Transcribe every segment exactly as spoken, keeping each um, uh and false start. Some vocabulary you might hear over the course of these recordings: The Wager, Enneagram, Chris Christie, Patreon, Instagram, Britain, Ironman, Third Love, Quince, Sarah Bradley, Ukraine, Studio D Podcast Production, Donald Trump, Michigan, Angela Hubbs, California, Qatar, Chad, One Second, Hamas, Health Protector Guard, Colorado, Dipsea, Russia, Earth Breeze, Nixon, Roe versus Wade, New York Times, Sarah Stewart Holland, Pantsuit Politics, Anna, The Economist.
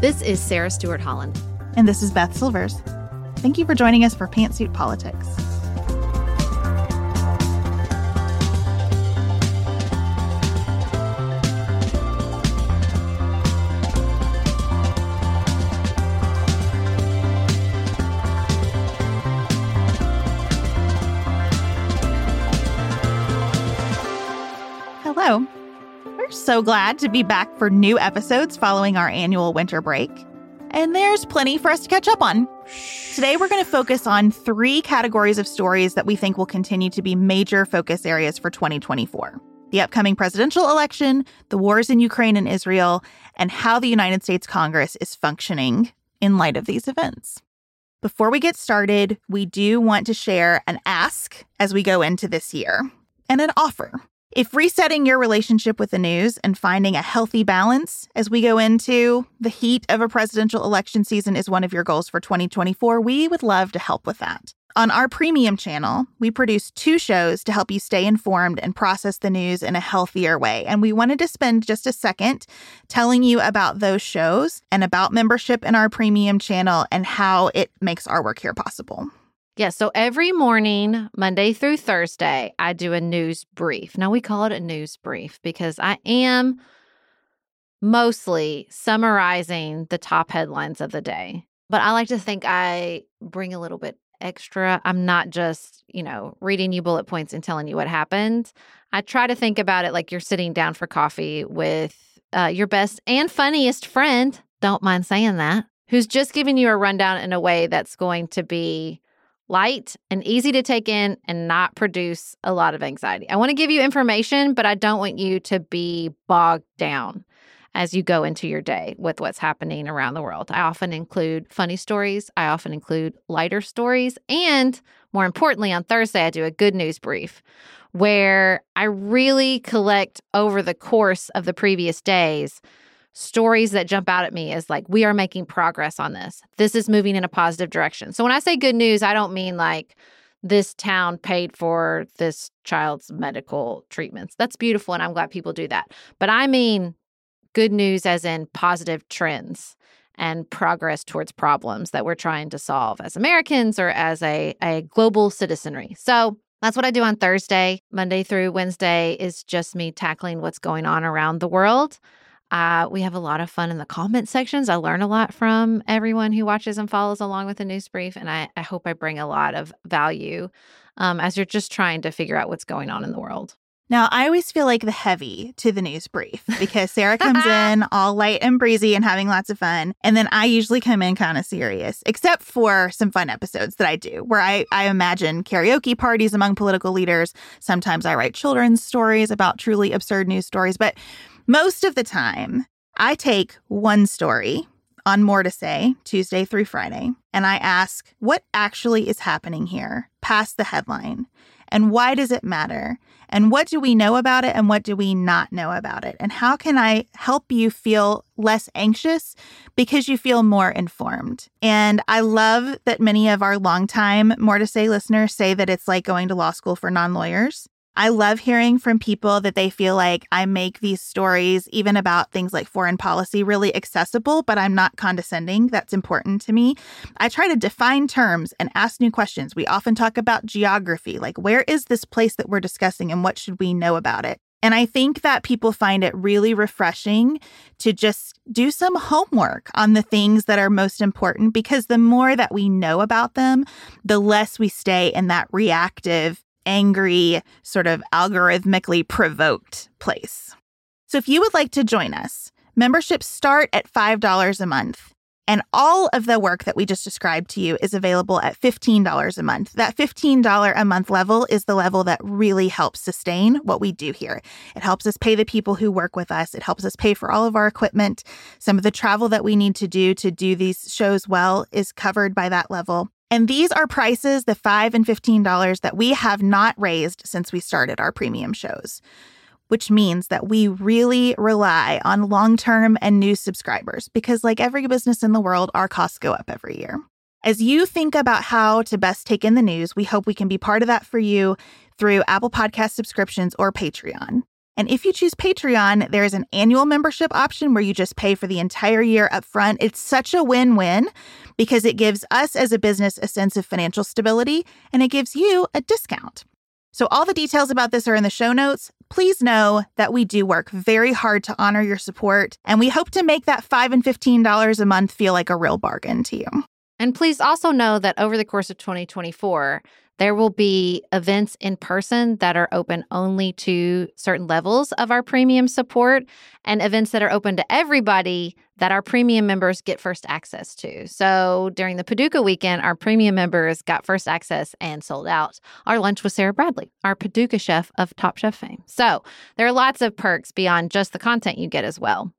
This is Sarah Stewart Holland. And this is Beth Silvers. Thank you for joining us for Pantsuit Politics. Hello. We're so glad to be back for new episodes following our annual winter break. And there's plenty for us to catch up on. Today, we're going to focus on three categories of stories that we think will continue to be major focus areas for twenty twenty-four. The upcoming presidential election, the wars in Ukraine and Israel, and how the United States Congress is functioning in light of these events. Before we get started, we do want to share an ask as we go into this year and an offer. If resetting your relationship with the news and finding a healthy balance as we go into the heat of a presidential election season is one of your goals for twenty twenty-four, we would love to help with that. On our premium channel, we produce two shows to help you stay informed and process the news in a healthier way. And we wanted to spend just a second telling you about those shows and about membership in our premium channel and how it makes our work here possible. Yeah, so every morning, Monday through Thursday, I do a news brief. Now, we call it a news brief because I am mostly summarizing the top headlines of the day. But I like to think I bring a little bit extra. I'm not just, you know, reading you bullet points and telling you what happened. I try to think about it like you're sitting down for coffee with uh, your best and funniest friend, don't mind saying that, who's just giving you a rundown in a way that's going to be light and easy to take in and not produce a lot of anxiety. I want to give you information, but I don't want you to be bogged down as you go into your day with what's happening around the world. I often include funny stories. I often include lighter stories. And more importantly, on Thursday, I do a good news brief where I really collect over the course of the previous days stories that jump out at me is like, we are making progress on this. This is moving in a positive direction. So when I say good news, I don't mean like this town paid for this child's medical treatments. That's beautiful, and I'm glad people do that. But I mean good news as in positive trends and progress towards problems that we're trying to solve as Americans or as a, a global citizenry. So that's what I do on Thursday. Monday through Wednesday is just me tackling what's going on around the world. Uh, we have a lot of fun in the comment sections. I learn a lot from everyone who watches and follows along with the news brief, and I, I hope I bring a lot of value um, as you're just trying to figure out what's going on in the world. Now, I always feel like the heavy to the news brief because Sarah comes in all light and breezy and having lots of fun. And then I usually come in kind of serious, except for some fun episodes that I do where I, I imagine karaoke parties among political leaders. Sometimes I write children's stories about truly absurd news stories, but most of the time, I take one story on More to Say, Tuesday through Friday, and I ask, what actually is happening here past the headline? And why does it matter? And what do we know about it? And what do we not know about it? And how can I help you feel less anxious because you feel more informed? And I love that many of our longtime More to Say listeners say that it's like going to law school for non-lawyers. I love hearing from people that they feel like I make these stories, even about things like foreign policy, really accessible, but I'm not condescending. That's important to me. I try to define terms and ask new questions. We often talk about geography, like where is this place that we're discussing and what should we know about it? And I think that people find it really refreshing to just do some homework on the things that are most important, because the more that we know about them, the less we stay in that reactive, angry, sort of algorithmically provoked place. So if you would like to join us, memberships start at five dollars a month. And all of the work that we just described to you is available at fifteen dollars a month. That fifteen dollars a month level is the level that really helps sustain what we do here. It helps us pay the people who work with us. It helps us pay for all of our equipment. Some of the travel that we need to do to do these shows well is covered by that level. And these are prices, the five dollars and fifteen dollars, that we have not raised since we started our premium shows, which means that we really rely on long-term and new subscribers because, like every business in the world, our costs go up every year. As you think about how to best take in the news, we hope we can be part of that for you through Apple Podcast subscriptions or Patreon. And if you choose Patreon, there is an annual membership option where you just pay for the entire year up front. It's such a win-win because it gives us as a business a sense of financial stability and it gives you a discount. So all the details about this are in the show notes. Please know that we do work very hard to honor your support, and we hope to make that five dollars and fifteen dollars a month feel like a real bargain to you. And please also know that over the course of twenty twenty-four, there will be events in person that are open only to certain levels of our premium support and events that are open to everybody that our premium members get first access to. So during the Paducah weekend, our premium members got first access and sold out. Our lunch was Sarah Bradley, our Paducah chef of Top Chef fame. So there are lots of perks beyond just the content you get as well.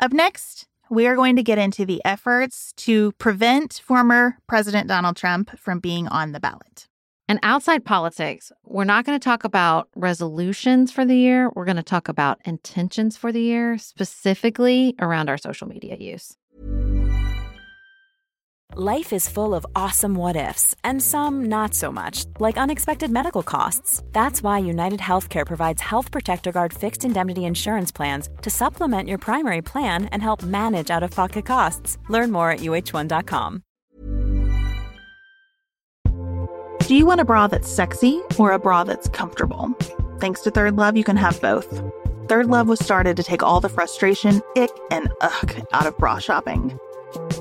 Up next, we are going to get into the efforts to prevent former President Donald Trump from being on the ballot. And outside politics, we're not going to talk about resolutions for the year. We're going to talk about intentions for the year, specifically around our social media use. Life is full of awesome what ifs and some not so much, like unexpected medical costs. That's why United Healthcare provides Health Protector Guard fixed indemnity insurance plans to supplement your primary plan and help manage out-of-pocket costs. Learn more at U H one dot com. Do you want a bra that's sexy or a bra that's comfortable? Thanks to Third Love, you can have both. Third Love was started to take all the frustration, ick, and ugh out of bra shopping.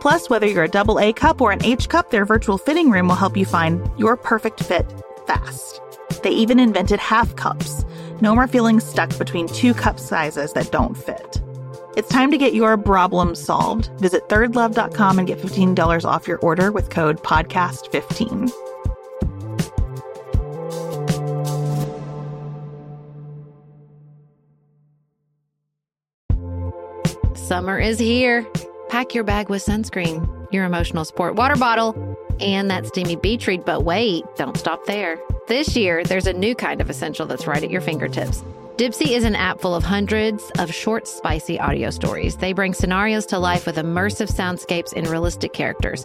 Plus, whether you're a double A cup or an H cup, their virtual fitting room will help you find your perfect fit fast. They even invented half cups. No more feeling stuck between two cup sizes that don't fit. It's time to get your problem solved. Visit third love dot com and get fifteen dollars off your order with code podcast fifteen. Summer is here. Pack your bag with sunscreen, your emotional support water bottle, and that steamy beach read. But wait, don't stop there. This year, there's a new kind of essential that's right at your fingertips. Dipsea is an app full of hundreds of short, spicy audio stories. They bring scenarios to life with immersive soundscapes and realistic characters.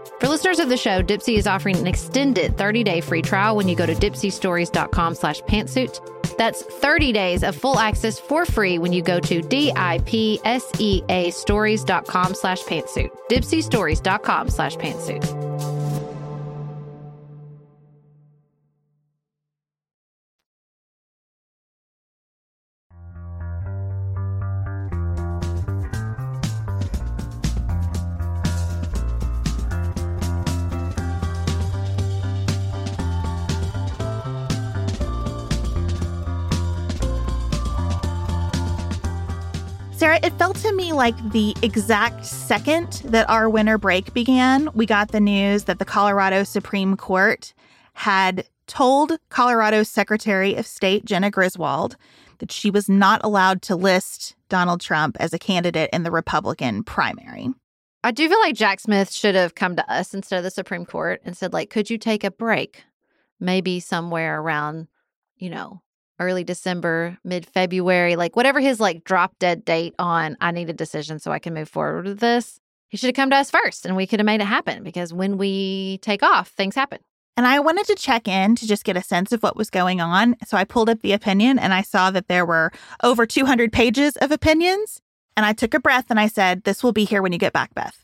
For listeners of the show, Dipsea is offering an extended thirty-day free trial when you go to Dipsea Stories dot com slash pantsuit. That's thirty days of full access for free when you go to D I P S E A stories.com slash pantsuit. Dipsea Stories dot com slash pantsuit. Sarah, it felt to me like the exact second that our winter break began, we got the news that the Colorado Supreme Court had told Colorado's Secretary of State, Jenna Griswold, that she was not allowed to list Donald Trump as a candidate in the Republican primary. I do feel like Jack Smith should have come to us instead of the Supreme Court and said, like, could you take a break? Maybe somewhere around, you know, early December, mid-February, like whatever his like drop dead date on, I need a decision so I can move forward with this. He should have come to us first and we could have made it happen because when we take off, things happen. And I wanted to check in to just get a sense of what was going on. So I pulled up the opinion and I saw that there were over two hundred pages of opinions. And I took a breath and I said, this will be here when you get back, Beth.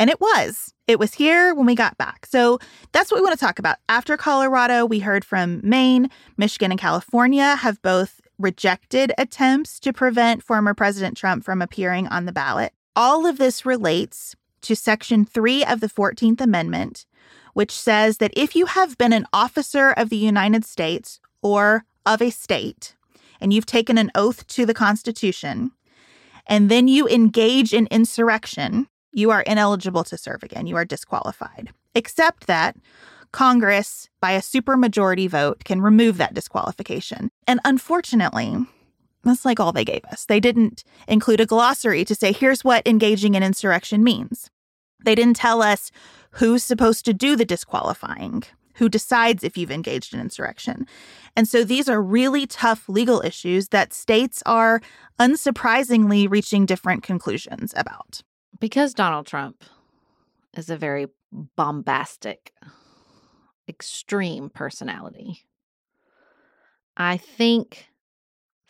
And it was. It was here when we got back. So that's what we want to talk about. After Colorado, we heard from Maine, Michigan, and California have both rejected attempts to prevent former President Trump from appearing on the ballot. All of this relates to Section three of the fourteenth Amendment, which says that if you have been an officer of the United States or of a state, and you've taken an oath to the Constitution, and then you engage in insurrection, you are ineligible to serve again. You are disqualified. Except that Congress, by a supermajority vote, can remove that disqualification. And unfortunately, that's like all they gave us. They didn't include a glossary to say, here's what engaging in insurrection means. They didn't tell us who's supposed to do the disqualifying, who decides if you've engaged in insurrection. And so these are really tough legal issues that states are unsurprisingly reaching different conclusions about. Because Donald Trump is a very bombastic, extreme personality, I think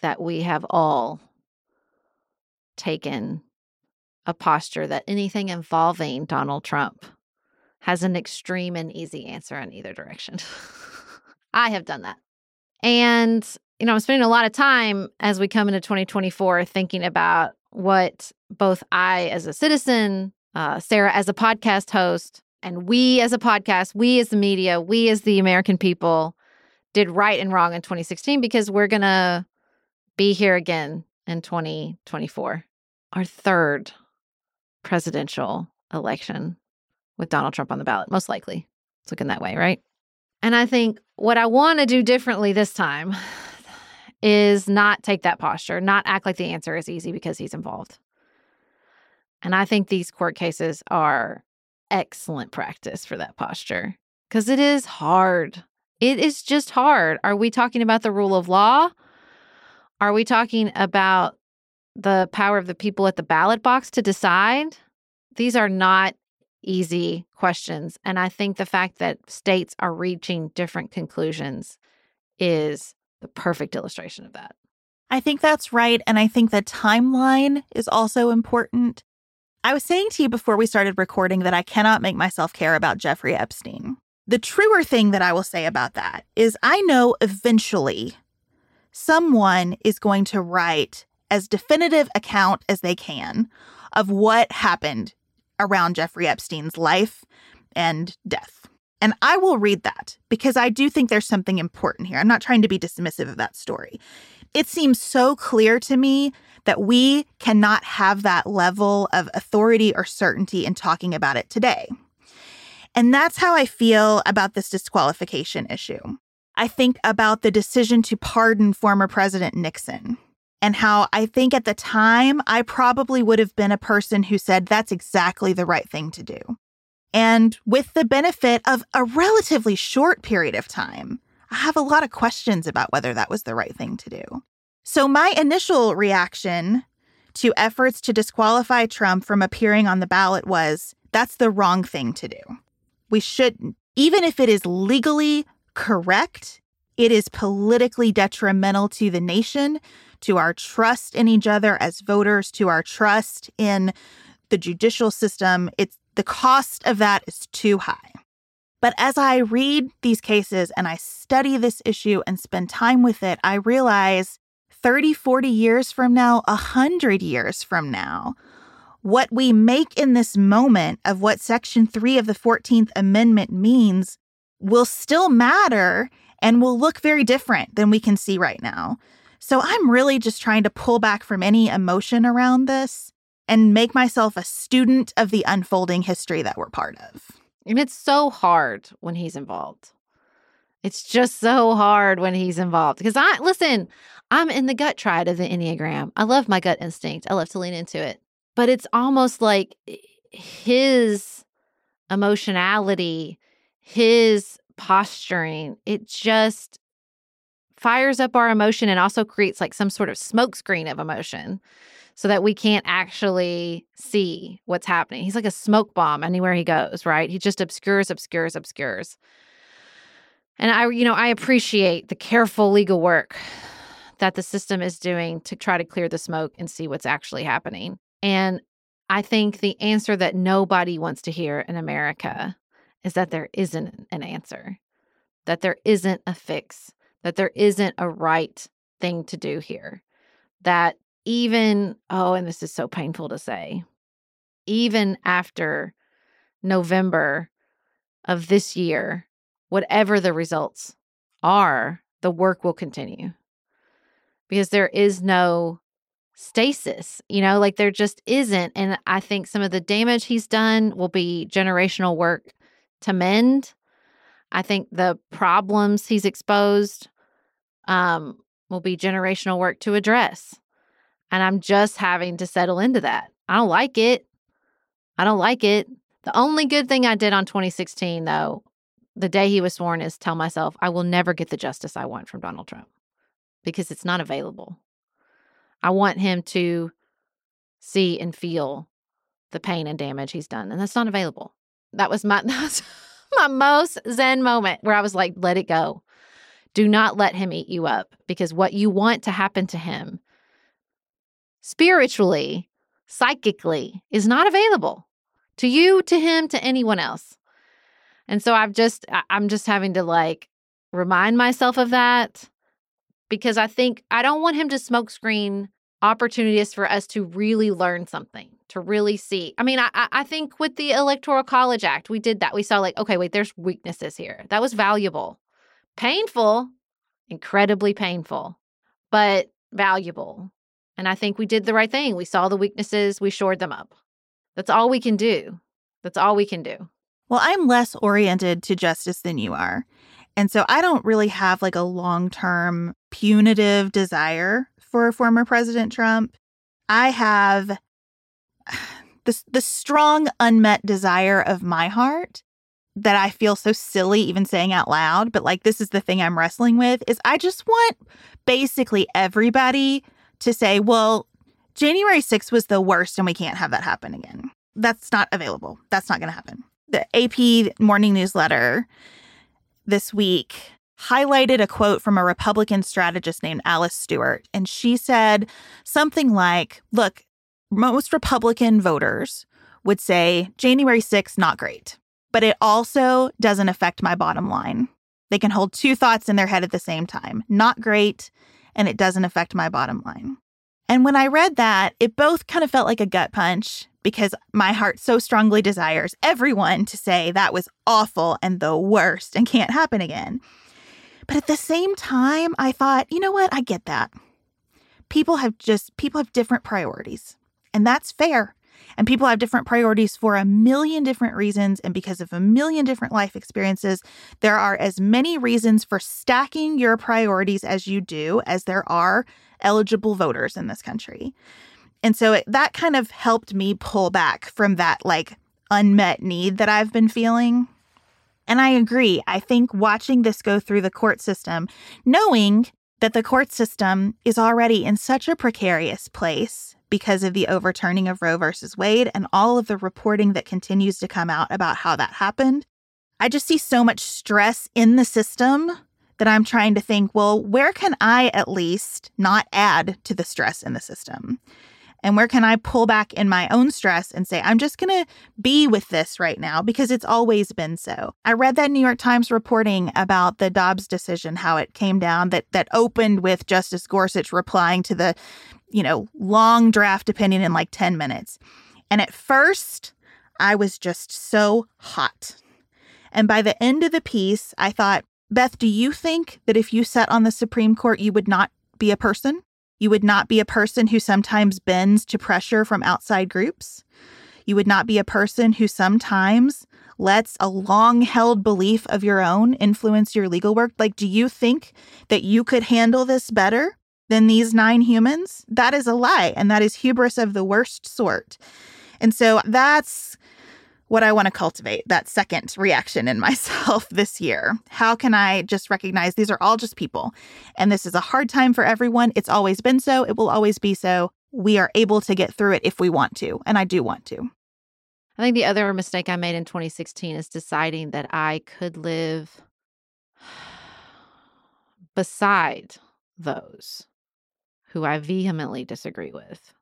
that we have all taken a posture that anything involving Donald Trump has an extreme and easy answer in either direction. I have done that. And, you know, I'm spending a lot of time as we come into twenty twenty-four thinking about what both I as a citizen, uh, Sarah as a podcast host, and we as a podcast, we as the media, we as the American people did right and wrong in twenty sixteen, because we're going to be here again in twenty twenty-four, our third presidential election with Donald Trump on the ballot, most likely. It's looking that way, right? And I think what I want to do differently this time is not take that posture, not act like the answer is easy because he's involved. And I think these court cases are excellent practice for that posture, because it is hard. It is just hard. Are we talking about the rule of law? Are we talking about the power of the people at the ballot box to decide? These are not easy questions. And I think the fact that states are reaching different conclusions is the perfect illustration of that. I think that's right. And I think the timeline is also important. I was saying to you before we started recording that I cannot make myself care about Jeffrey Epstein. The truer thing that I will say about that is I know eventually someone is going to write as definitive account as they can of what happened around Jeffrey Epstein's life and death. And I will read that because I do think there's something important here. I'm not trying to be dismissive of that story. It seems so clear to me that we cannot have that level of authority or certainty in talking about it today. And that's how I feel about this disqualification issue. I think about the decision to pardon former President Nixon. And how I think at the time, I probably would have been a person who said that's exactly the right thing to do. And with the benefit of a relatively short period of time, I have a lot of questions about whether that was the right thing to do. So my initial reaction to efforts to disqualify Trump from appearing on the ballot was, that's the wrong thing to do. We shouldn't. Even if it is legally correct, it is politically detrimental to the nation, to our trust in each other as voters, to our trust in the judicial system. It's the cost of that is too high. But as I read these cases and I study this issue and spend time with it, I realize thirty, forty years from now, one hundred years from now, what we make in this moment of what Section three of the fourteenth Amendment means will still matter and will look very different than we can see right now. So I'm really just trying to pull back from any emotion around this and make myself a student of the unfolding history that we're part of. And it's so hard when he's involved. It's just so hard when he's involved. Because I, listen, I'm in the gut triad of the Enneagram. I love my gut instinct. I love to lean into it. But it's almost like his emotionality, his posturing, it just fires up our emotion and also creates like some sort of smokescreen of emotion so that we can't actually see what's happening. He's like a smoke bomb anywhere he goes, right? He just obscures, obscures, obscures. And I, you know, I appreciate the careful legal work that the system is doing to try to clear the smoke and see what's actually happening. And I think the answer that nobody wants to hear in America is that there isn't an answer, that there isn't a fix, that there isn't a right thing to do here. That even, oh, and this is so painful to say, even after November of this year, whatever the results are, the work will continue. Because there is no stasis, you know, like there just isn't. And I think some of the damage he's done will be generational work to mend. I think the problems he's exposed um, will be generational work to address. And I'm just having to settle into that. I don't like it. I don't like it. The only good thing I did on twenty sixteen, though, the day he was sworn, is tell myself I will never get the justice I want from Donald Trump, because it's not available. I want him to see and feel the pain and damage he's done, and that's not available. That was my that was my most zen moment, where I was like, let it go. Do not let him eat you up, because what you want to happen to him spiritually, psychically, is not available to you, to him, to anyone else. And so I've just I'm just having to like remind myself of that. Because I think I don't want him to smokescreen opportunities for us to really learn something, to really see. I mean, I, I think with the Electoral College Act, we did that. We saw like, okay, wait, there's weaknesses here. That was valuable. Painful, incredibly painful, but valuable. And I think we did the right thing. We saw the weaknesses. We shored them up. That's all we can do. That's all we can do. Well, I'm less oriented to justice than you are. And so I don't really have like a long-term punitive desire for former President Trump. I have this, the strong unmet desire of my heart that I feel so silly even saying out loud. But like, this is the thing I'm wrestling with, is I just want basically everybody to say, well, January sixth was the worst and we can't have that happen again. That's not available. That's not going to happen. The A P morning newsletter this week highlighted a quote from a Republican strategist named Alice Stewart. And she said something like, look, most Republican voters would say January sixth, not great, but it also doesn't affect my bottom line. They can hold two thoughts in their head at the same time. Not great, and it doesn't affect my bottom line. And when I read that, it both kind of felt like a gut punch, because my heart so strongly desires everyone to say that was awful and the worst and can't happen again. But at the same time, I thought, you know what? I get that. People have just, people have different priorities, and that's fair. And people have different priorities for a million different reasons. And because of a million different life experiences, there are as many reasons for stacking your priorities as you do as there are eligible voters in this country. And so it, that kind of helped me pull back from that like unmet need that I've been feeling. And I agree. I think watching this go through the court system, knowing that the court system is already in such a precarious place because of the overturning of Roe versus Wade and all of the reporting that continues to come out about how that happened, I just see so much stress in the system that I'm trying to think, well, where can I at least not add to the stress in the system? And where can I pull back in my own stress and say, I'm just going to be with this right now because it's always been so. I read that New York Times reporting about the Dobbs decision, how it came down, that that opened with Justice Gorsuch replying to the, you know, long draft opinion in like ten minutes. And at first, I was just so hot. And by the end of the piece, I thought, Beth, do you think that if you sat on the Supreme Court, you would not be a person? You would not be a person who sometimes bends to pressure from outside groups. You would not be a person who sometimes lets a long-held belief of your own influence your legal work. Like, do you think that you could handle this better than these nine humans? That is a lie, and that is hubris of the worst sort. And so that's what I want to cultivate, that second reaction in myself this year. How can I just recognize these are all just people? And this is a hard time for everyone. It's always been so. It will always be so. We are able to get through it if we want to. And I do want to. I think the other mistake I made in twenty sixteen is deciding that I could live beside those who I vehemently disagree with,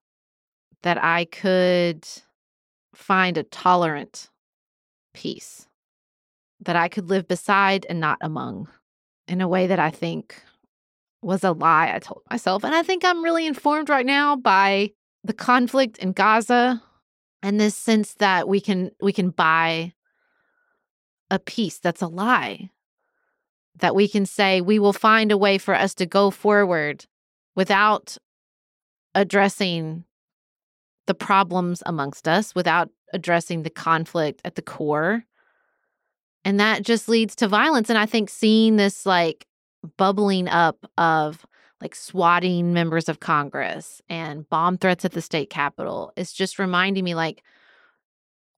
that I could find a tolerant peace, that I could live beside and not among, in a way that I think was a lie, I told myself. And I think I'm really informed right now by the conflict in Gaza and this sense that we can we can buy a peace that's a lie, that we can say we will find a way for us to go forward without addressing the problems amongst us, without addressing the conflict at the core. And that just leads to violence. And I think seeing this like bubbling up of like swatting members of Congress and bomb threats at the state capitol is just reminding me like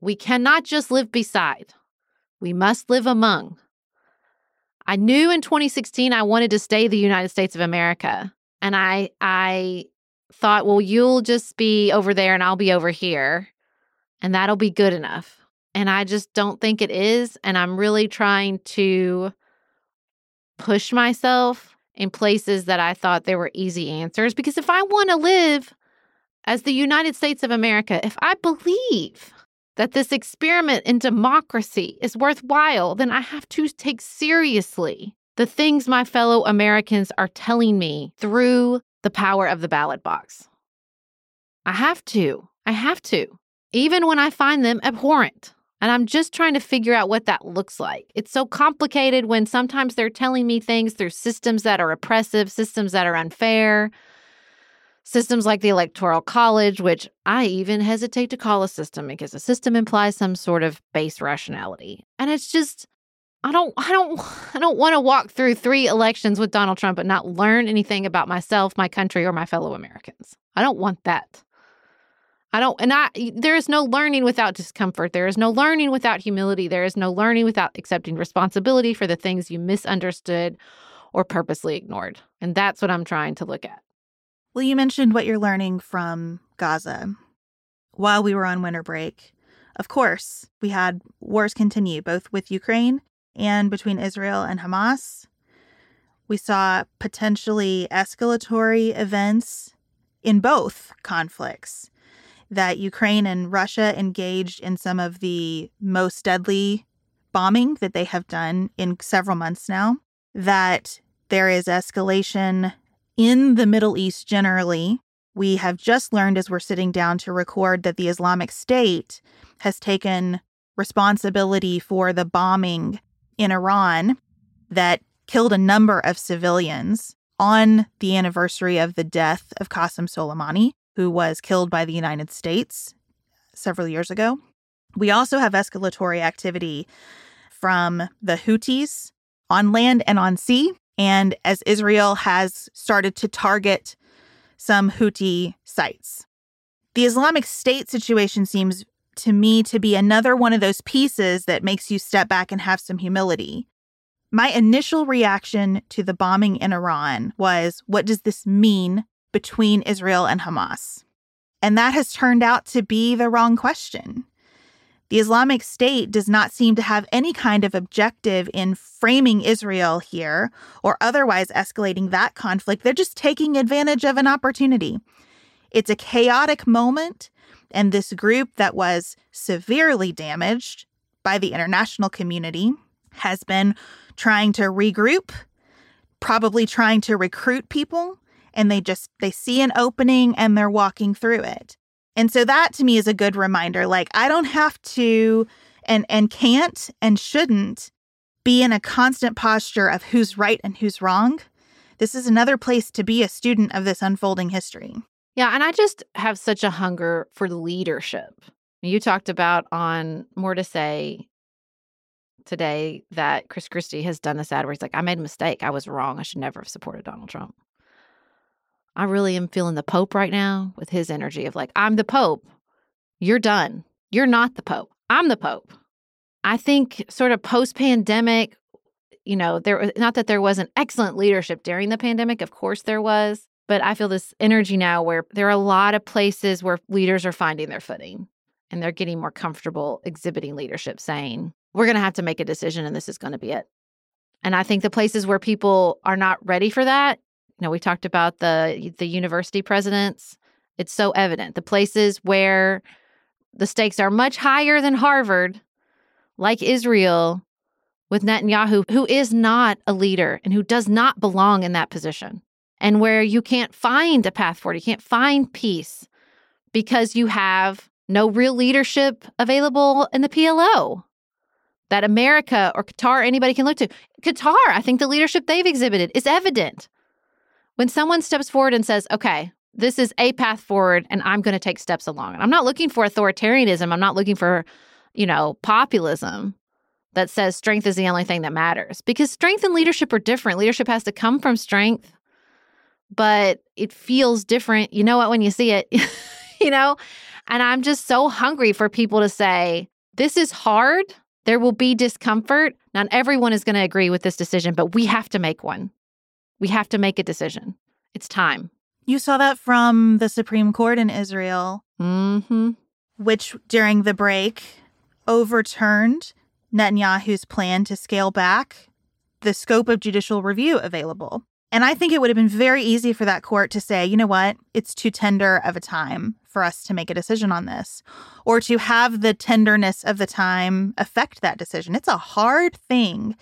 we cannot just live beside. We must live among. I knew in twenty sixteen I wanted to stay the United States of America. And I I thought, well, you'll just be over there and I'll be over here. And that'll be good enough. And I just don't think it is. And I'm really trying to push myself in places that I thought there were easy answers. Because if I want to live as the United States of America, if I believe that this experiment in democracy is worthwhile, then I have to take seriously the things my fellow Americans are telling me through the power of the ballot box. I have to. I have to. Even when I find them abhorrent. And I'm just trying to figure out what that looks like. It's so complicated when sometimes they're telling me things through systems that are oppressive, systems that are unfair, systems like the Electoral College, which I even hesitate to call a system because a system implies some sort of base rationality. And it's just, I don't, I don't, I don't want to walk through three elections with Donald Trump and not learn anything about myself, my country, or my fellow Americans. I don't want that. I don't, and I, there is no learning without discomfort. There is no learning without humility. There is no learning without accepting responsibility for the things you misunderstood or purposely ignored. And that's what I'm trying to look at. Well, you mentioned what you're learning from Gaza. While we were on winter break, of course, we had wars continue, both with Ukraine and between Israel and Hamas. We saw potentially escalatory events in both conflicts. That Ukraine and Russia engaged in some of the most deadly bombing that they have done in several months now, that there is escalation in the Middle East generally. We have just learned as we're sitting down to record that the Islamic State has taken responsibility for the bombing in Iran that killed a number of civilians on the anniversary of the death of Qasem Soleimani, who was killed by the United States several years ago. We also have escalatory activity from the Houthis on land and on sea. And as Israel has started to target some Houthi sites, the Islamic State situation seems to me to be another one of those pieces that makes you step back and have some humility. My initial reaction to the bombing in Iran was, what does this mean between Israel and Hamas? And that has turned out to be the wrong question. The Islamic State does not seem to have any kind of objective in framing Israel here or otherwise escalating that conflict. They're just taking advantage of an opportunity. It's a chaotic moment, and this group that was severely damaged by the international community has been trying to regroup, probably trying to recruit people. And they just, they see an opening and they're walking through it. And so that to me is a good reminder. Like, I don't have to and and can't and shouldn't be in a constant posture of who's right and who's wrong. This is another place to be a student of this unfolding history. Yeah, and I just have such a hunger for leadership. You talked about on More to Say today that Chris Christie has done this ad where he's like, I made a mistake. I was wrong. I should never have supported Donald Trump. I really am feeling the Pope right now with his energy of like, I'm the Pope. You're done. You're not the Pope. I'm the Pope. I think sort of post-pandemic, you know, there not that there wasn't excellent leadership during the pandemic. Of course there was. But I feel this energy now where there are a lot of places where leaders are finding their footing and they're getting more comfortable exhibiting leadership, saying, we're going to have to make a decision and this is going to be it. And I think the places where people are not ready for that, you know, we talked about the the university presidents. It's so evident. The places where the stakes are much higher than Harvard, like Israel, with Netanyahu, who is not a leader and who does not belong in that position. and where you can't find a path forward, you can't find peace because you have no real leadership available in the P L O that America or Qatar, anybody can look to. Qatar, I think the leadership they've exhibited is evident. When someone steps forward and says, okay, this is a path forward and I'm going to take steps along. And I'm not looking for authoritarianism. I'm not looking for, you know, populism that says strength is the only thing that matters. Because strength and leadership are different. Leadership has to come from strength, but it feels different. You know what, when you see it, you know, and I'm just so hungry for people to say, this is hard. There will be discomfort. Not everyone is going to agree with this decision, but we have to make one. We have to make a decision. It's time. You saw that from the Supreme Court in Israel, mm-hmm. which during the break overturned Netanyahu's plan to scale back the scope of judicial review available. And I think it would have been very easy for that court to say, you know what, it's too tender of a time for us to make a decision on this, or to have the tenderness of the time affect that decision. It's a hard thing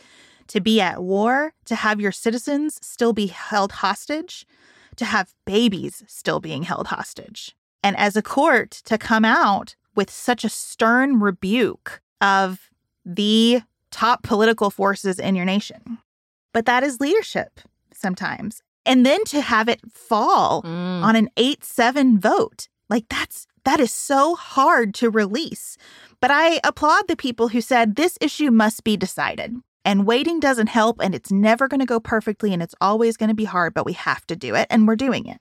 to be at war, to have your citizens still be held hostage, to have babies still being held hostage. And as a court, to come out with such a stern rebuke of the top political forces in your nation. But that is leadership sometimes. And then to have it fall mm. on an eight seven vote, like that's that is so hard to release. But I applaud the people who said this issue must be decided. And waiting doesn't help, and it's never going to go perfectly, and it's always going to be hard, but we have to do it, and we're doing it.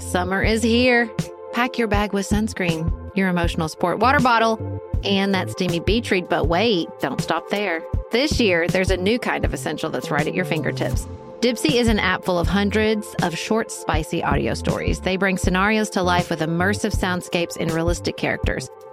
Summer is here. Pack your bag with sunscreen, your emotional support water bottle, and that steamy beach read. But wait, don't stop there. This year, there's a new kind of essential that's right at your fingertips. Dipsea is an app full of hundreds of short, spicy audio stories. They bring scenarios to life with immersive soundscapes and realistic characters.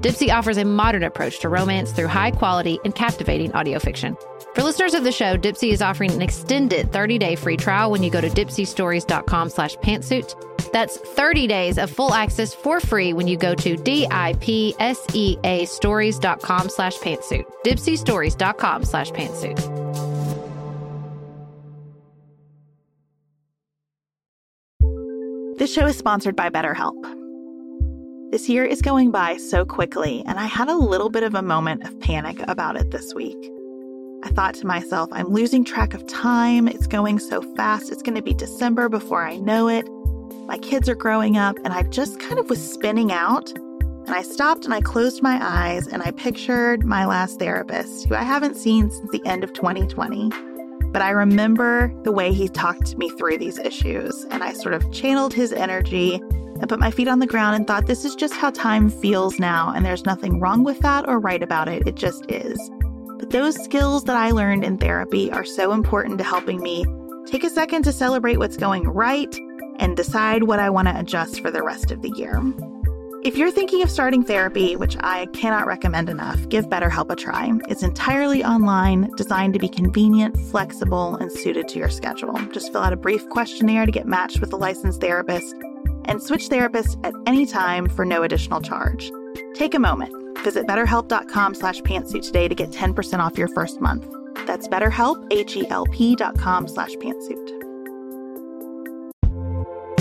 Dipsea offers a modern approach to romance through high-quality and captivating audio fiction. For listeners of the show, Dipsea is offering an extended thirty-day free trial when you go to DipseaStories.com slash pantsuit. That's thirty days of full access for free when you go to D-I-P-S-E-A stories.com slash pantsuit. DipseaStories.com slash pantsuit. This show is sponsored by BetterHelp. This year is going by so quickly, and I had a little bit of a moment of panic about it this week. I thought to myself, I'm losing track of time. It's going so fast. It's going to be December before I know it. My kids are growing up, and I just kind of was spinning out. And I stopped and I closed my eyes, and I pictured my last therapist, who I haven't seen since the end of twenty twenty. But I remember the way he talked me through these issues, and I sort of channeled his energy and put my feet on the ground and thought, this is just how time feels now, and there's nothing wrong with that or right about it. It just is. But those skills that I learned in therapy are so important to helping me take a second to celebrate what's going right and decide what I want to adjust for the rest of the year. If you're thinking of starting therapy, which I cannot recommend enough, give BetterHelp a try. It's entirely online, designed to be convenient, flexible, and suited to your schedule. Just fill out a brief questionnaire to get matched with a licensed therapist, and switch therapists at any time for no additional charge. Take a moment. Visit betterhelp.com slash pantsuit today to get ten percent off your first month. That's betterhelp, H-E-L-P dot com slash pantsuit.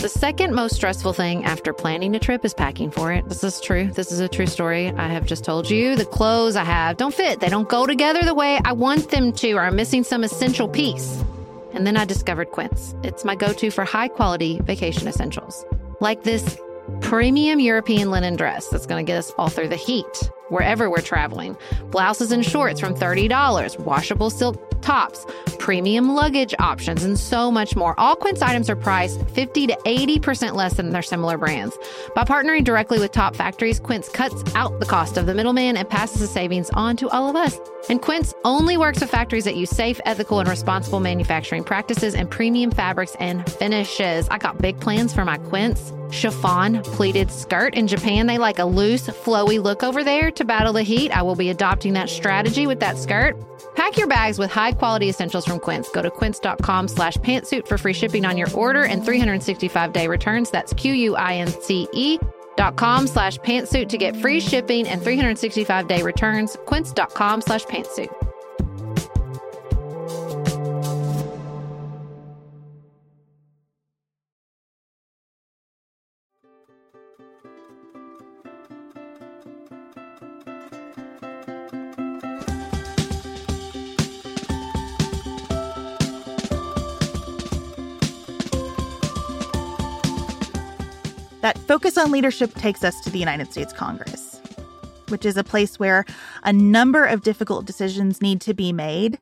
The second most stressful thing after planning a trip is packing for it. This is true. This is a true story. I have just told you the clothes I have don't fit. They don't go together the way I want them to, or I'm missing some essential piece. And then I discovered Quince. It's my go-to for high-quality vacation essentials. Like this premium European linen dress that's going to get us all through the heat wherever we're traveling. Blouses and shorts from thirty dollars, washable silk tops, premium luggage options, and so much more. All Quince items are priced fifty to eighty percent less than their similar brands. By partnering directly with top factories, Quince cuts out the cost of the middleman and passes the savings on to all of us. And Quince only works with factories that use safe, ethical, and responsible manufacturing practices and premium fabrics and finishes. I got big plans for my Quince chiffon pleated skirt. In Japan, they like a loose, flowy look over there to battle the heat. I will be adopting that strategy with that skirt. Pack your bags with high-quality essentials from Quince. Go to quince.com slash pantsuit for free shipping on your order and three sixty-five day returns. That's Q-U-I-N-C-E dot com slash pantsuit to get free shipping and three sixty-five day returns. Quince.com slash pantsuit. That focus on leadership takes us to the United States Congress, which is a place where a number of difficult decisions need to be made,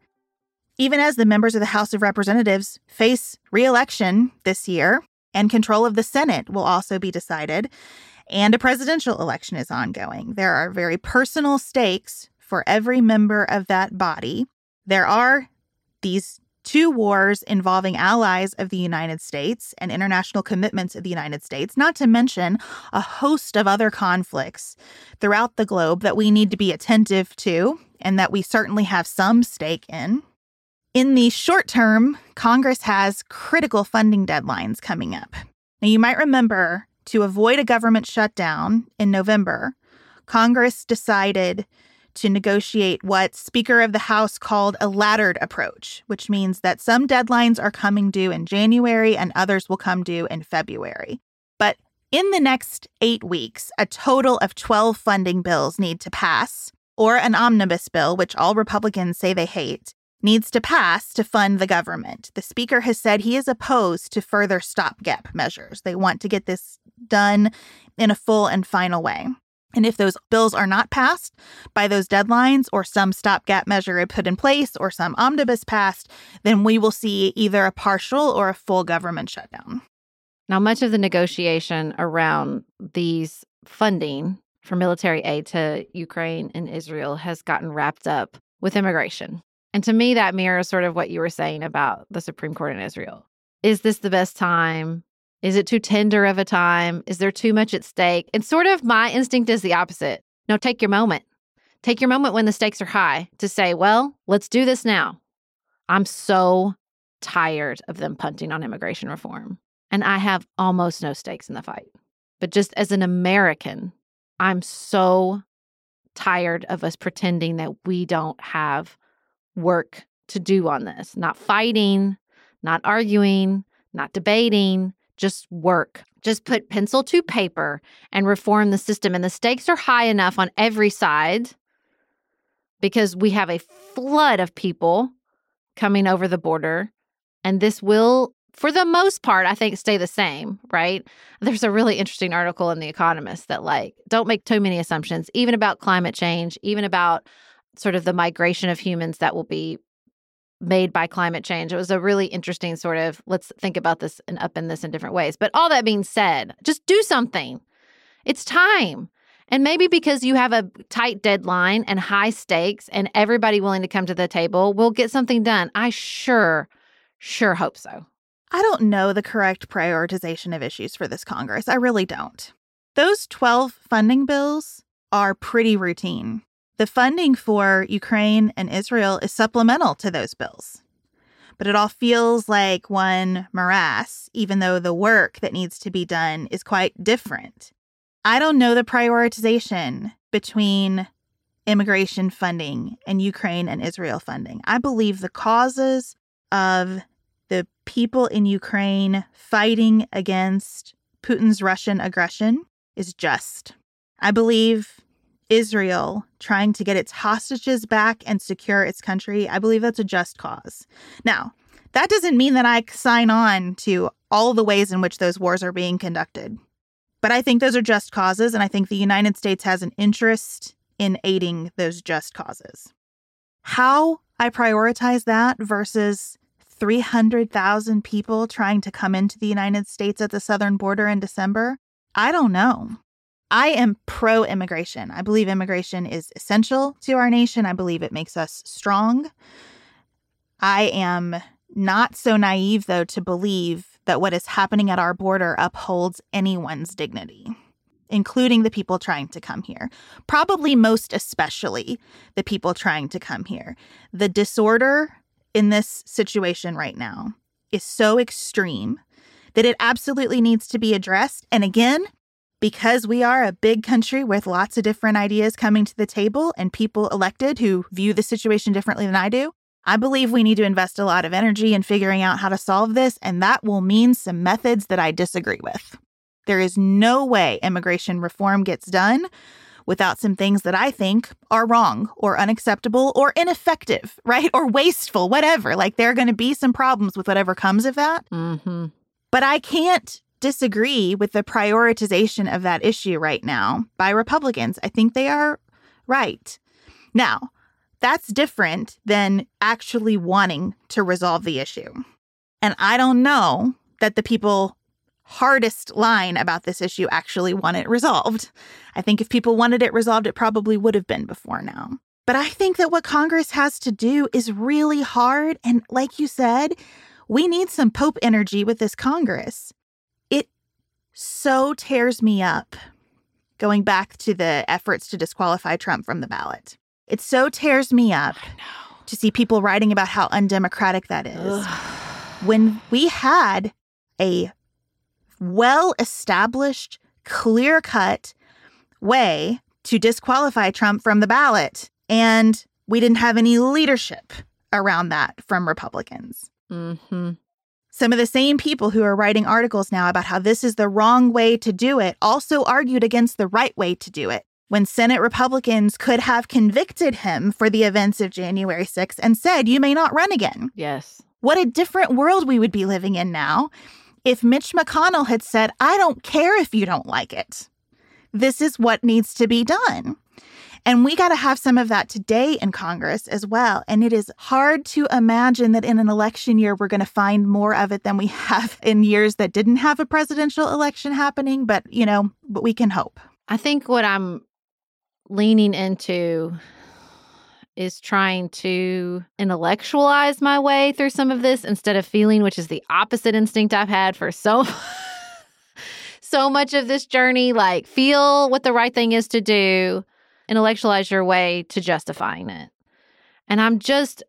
even as the members of the House of Representatives face re-election this year, and control of the Senate will also be decided, and a presidential election is ongoing. There are very personal stakes for every member of that body. There are these two wars involving allies of the United States and international commitments of the United States, not to mention a host of other conflicts throughout the globe that we need to be attentive to and that we certainly have some stake in. In the short term, Congress has critical funding deadlines coming up. Now, you might remember, to avoid a government shutdown in November, Congress decided to negotiate what Speaker of the House called a laddered approach, which means that some deadlines are coming due in January and others will come due in February. But in the next eight weeks, a total of twelve funding bills need to pass, or an omnibus bill, which all Republicans say they hate, needs to pass to fund the government. The Speaker has said he is opposed to further stopgap measures. They want to get this done in a full and final way. And if those bills are not passed by those deadlines, or some stopgap measure is put in place, or some omnibus passed, then we will see either a partial or a full government shutdown. Now, much of the negotiation around these funding for military aid to Ukraine and Israel has gotten wrapped up with immigration. And to me, that mirrors sort of what you were saying about the Supreme Court in Israel. Is this the best time? Is it too tender of a time? Is there too much at stake? And sort of my instinct is the opposite. No, take your moment. Take your moment when the stakes are high to say, well, let's do this now. I'm so tired of them punting on immigration reform. And I have almost no stakes in the fight. But just as an American, I'm so tired of us pretending that we don't have work to do on this. Not fighting, not arguing, not debating. Just work. Just put pencil to paper and reform the system. And the stakes are high enough on every side because we have a flood of people coming over the border. And this will, for the most part, I think, stay the same, right? There's a really interesting article in The Economist that, like, don't make too many assumptions, even about climate change, even about sort of the migration of humans that will be made by climate change. It was a really interesting sort of, let's think about this and up in this in different ways. But all that being said, just do something. It's time. And maybe because you have a tight deadline and high stakes and everybody willing to come to the table, we'll get something done. I sure, sure hope so. I don't know the correct prioritization of issues for this Congress. I really don't. Those twelve funding bills are pretty routine. The funding for Ukraine and Israel is supplemental to those bills. But it all feels like one morass, even though the work that needs to be done is quite different. I don't know the prioritization between immigration funding and Ukraine and Israel funding. I believe the causes of the people in Ukraine fighting against Putin's Russian aggression is just. I believe Israel trying to get its hostages back and secure its country, I believe that's a just cause. Now, that doesn't mean that I sign on to all the ways in which those wars are being conducted. But I think those are just causes, and I think the United States has an interest in aiding those just causes. How I prioritize that versus three hundred thousand people trying to come into the United States at the southern border in December, I don't know. I am pro-immigration. I believe immigration is essential to our nation. I believe it makes us strong. I am not so naive, though, to believe that what is happening at our border upholds anyone's dignity, including the people trying to come here. Probably most especially the people trying to come here. The disorder in this situation right now is so extreme that it absolutely needs to be addressed. And again, because we are a big country with lots of different ideas coming to the table and people elected who view the situation differently than I do, I believe we need to invest a lot of energy in figuring out how to solve this, and that will mean some methods that I disagree with. There is no way immigration reform gets done without some things that I think are wrong or unacceptable or ineffective, right? Or wasteful, whatever. Like, there are going to be some problems with whatever comes of that. Mm-hmm. But I can't disagree with the prioritization of that issue right now by Republicans. I think they are right. Now, that's different than actually wanting to resolve the issue. And I don't know that the people hardest line about this issue actually want it resolved. I think if people wanted it resolved, it probably would have been before now. But I think that what Congress has to do is really hard. And like you said, we need some Pope energy with this Congress. It so tears me up, going back to the efforts to disqualify Trump from the ballot. It so tears me up to see people writing about how undemocratic that is. Ugh. When we had a well-established, clear-cut way to disqualify Trump from the ballot, and we didn't have any leadership around that from Republicans. Mm-hmm. Some of the same people who are writing articles now about how this is the wrong way to do it also argued against the right way to do it, when Senate Republicans could have convicted him for the events of January sixth and said, you may not run again. Yes. What a different world we would be living in now if Mitch McConnell had said, I don't care if you don't like it. This is what needs to be done. And we got to have some of that today in Congress as well. And it is hard to imagine that in an election year, we're going to find more of it than we have in years that didn't have a presidential election happening. But, you know, but we can hope. I think what I'm leaning into is trying to intellectualize my way through some of this instead of feeling, which is the opposite instinct I've had for so so much of this journey. Like, feel what the right thing is to do, intellectualize your way to justifying it. And I'm just,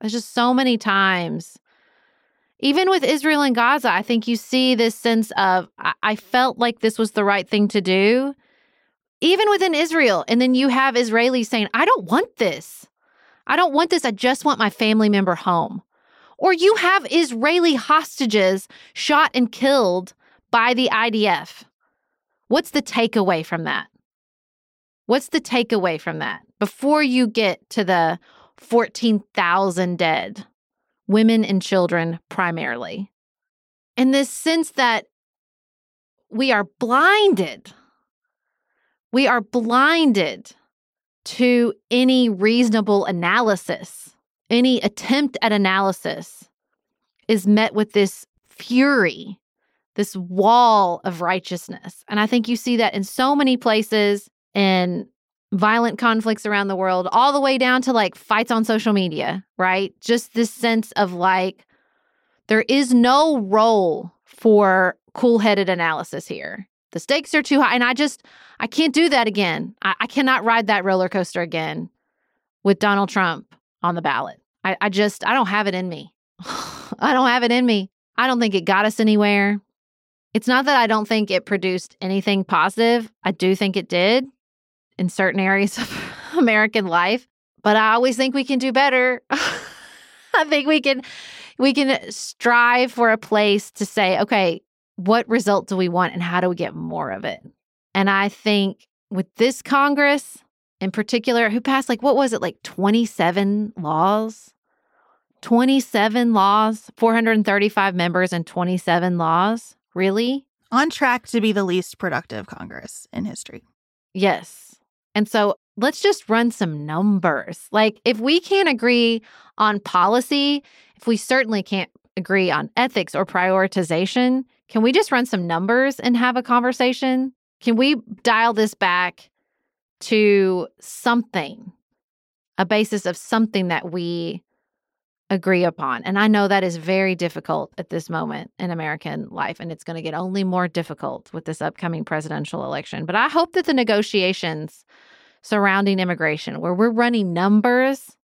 there's just so many times, even with Israel and Gaza, I think you see this sense of, I, I felt like this was the right thing to do, even within Israel. And then you have Israelis saying, I don't want this. I don't want this. I just want my family member home. Or you have Israeli hostages shot and killed by the I D F. What's the takeaway from that? What's the takeaway from that? Before you get to the fourteen thousand dead, women and children primarily. And this sense that we are blinded We are blinded to any reasonable analysis. Any attempt at analysis is met with this fury, this wall of righteousness. And I think you see that in so many places, in violent conflicts around the world, all the way down to like fights on social media, right? Just this sense of like, there is no role for cool-headed analysis here. The stakes are too high, and I just, I can't do that again. I, I cannot ride that roller coaster again with Donald Trump on the ballot. I, I just, I don't have it in me. I don't have it in me. I don't think it got us anywhere. It's not that I don't think it produced anything positive. I do think it did in certain areas of American life, but I always think we can do better. I think we can, we can strive for a place to say, okay, what result do we want and how do we get more of it? And I think with this Congress in particular, who passed like, what was it, like twenty-seven laws? twenty-seven laws, four hundred thirty-five members and twenty-seven laws, really? On track to be the least productive Congress in history. Yes. And so let's just run some numbers. Like, if we can't agree on policy, if we certainly can't agree on ethics or prioritization, can we just run some numbers and have a conversation? Can we dial this back to something, a basis of something that we agree upon. And I know that is very difficult at this moment in American life, and it's going to get only more difficult with this upcoming presidential election. But I hope that the negotiations surrounding immigration, where we're running numbers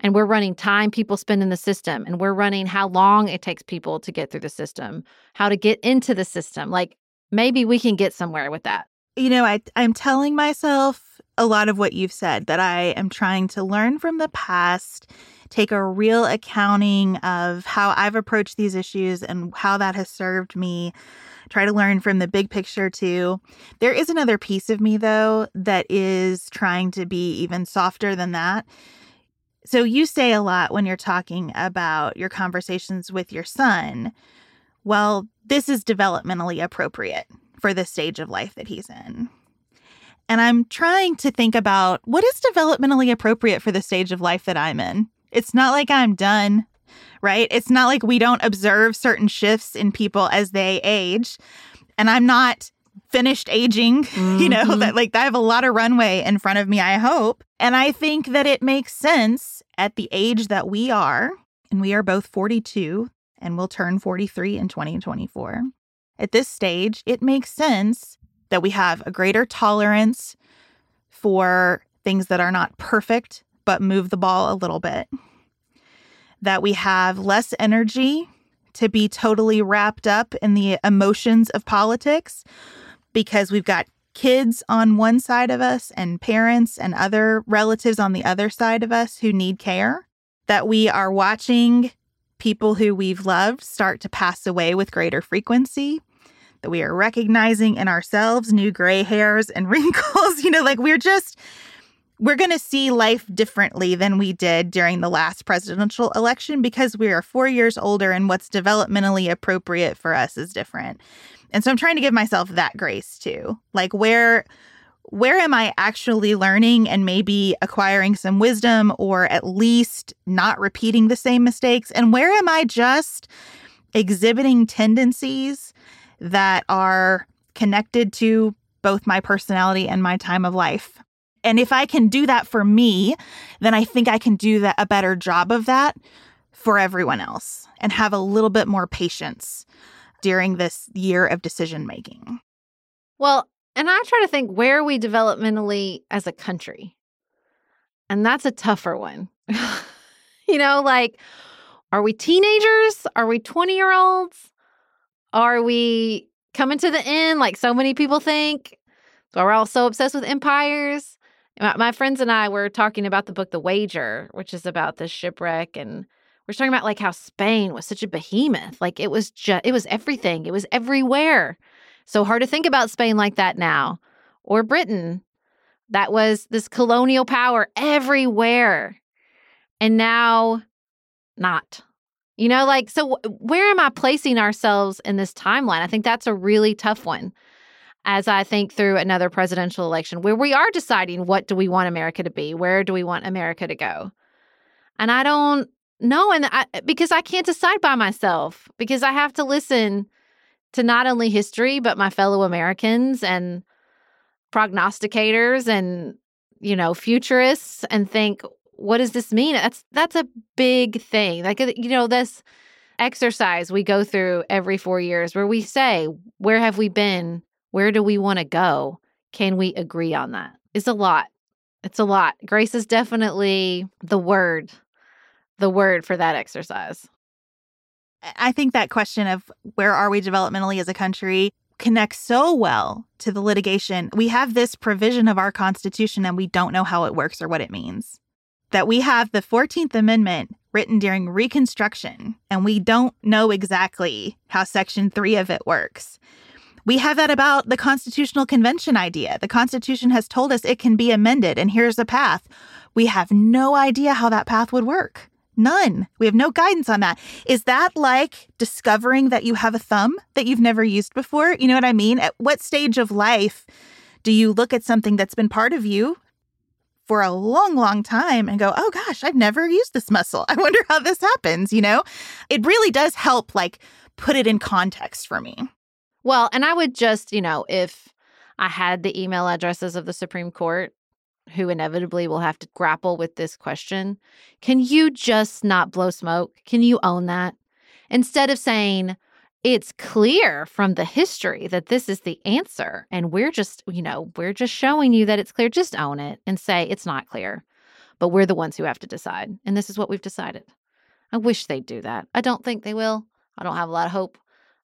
and we're running time people spend in the system, and we're running how long it takes people to get through the system, how to get into the system, like maybe we can get somewhere with that. You know, I, I'm telling myself a lot of what you've said, that I am trying to learn from the past, take a real accounting of how I've approached these issues and how that has served me, try to learn from the big picture too. There is another piece of me, though, that is trying to be even softer than that. So you say a lot when you're talking about your conversations with your son, well, this is developmentally appropriate for the stage of life that he's in. And I'm trying to think about what is developmentally appropriate for the stage of life that I'm in. It's not like I'm done, right? It's not like we don't observe certain shifts in people as they age. And I'm not finished aging, mm-hmm. you know, that like I have a lot of runway in front of me, I hope. And I think that it makes sense at the age that we are, and we are both forty-two and will turn forty-three in twenty twenty-four. At this stage, it makes sense that we have a greater tolerance for things that are not perfect, but move the ball a little bit. That we have less energy to be totally wrapped up in the emotions of politics because we've got kids on one side of us and parents and other relatives on the other side of us who need care. That we are watching people who we've loved start to pass away with greater frequency, that we are recognizing in ourselves new gray hairs and wrinkles. You know, like we're just, we're going to see life differently than we did during the last presidential election because we are four years older and what's developmentally appropriate for us is different. And so I'm trying to give myself that grace too. Like where, where am I actually learning and maybe acquiring some wisdom or at least not repeating the same mistakes? And where am I just exhibiting tendencies that are connected to both my personality and my time of life? And if I can do that for me, then I think I can do that, a better job of that for everyone else and have a little bit more patience during this year of decision making. Well, and I try to think, where are we developmentally as a country? And that's a tougher one. You know, like, are we teenagers? Are we twenty-year-olds? Are we coming to the end like so many people think? So we're all so obsessed with empires. My, my friends and I were talking about the book The Wager, which is about this shipwreck. And we're talking about like how Spain was such a behemoth. Like it was just, it was everything. It was everywhere. So hard to think about Spain like that now, or Britain. That was this colonial power everywhere. And now not, you know, like, so where am I placing ourselves in this timeline? I think that's a really tough one as I think through another presidential election where we are deciding what do we want America to be? Where do we want America to go? And I don't know. And I, because I can't decide by myself, because I have to listen to not only history, but my fellow Americans and prognosticators and, you know, futurists, and think, what does this mean? That's that's a big thing. Like, you know, this exercise we go through every four years where we say, where have we been? Where do we want to go? Can we agree on that? It's a lot. It's a lot. Grace is definitely the word, the word for that exercise. I think that question of where are we developmentally as a country connects so well to the litigation. We have this provision of our Constitution and we don't know how it works or what it means. That we have the fourteenth Amendment written during Reconstruction and we don't know exactly how Section three of it works. We have that about the Constitutional Convention idea. The Constitution has told us it can be amended and here's a path. We have no idea how that path would work. None. We have no guidance on that. Is that like discovering that you have a thumb that you've never used before? You know what I mean? At what stage of life do you look at something that's been part of you for a long, long time and go, oh gosh, I've never used this muscle. I wonder how this happens, you know? It really does help, like, put it in context for me. Well, and I would just, you know, if I had the email addresses of the Supreme Court who inevitably will have to grapple with this question. Can you just not blow smoke? Can you own that? Instead of saying, it's clear from the history that this is the answer, and we're just, you know, we're just showing you that it's clear. Just own it and say it's not clear. But we're the ones who have to decide. And this is what we've decided. I wish they'd do that. I don't think they will. I don't have a lot of hope.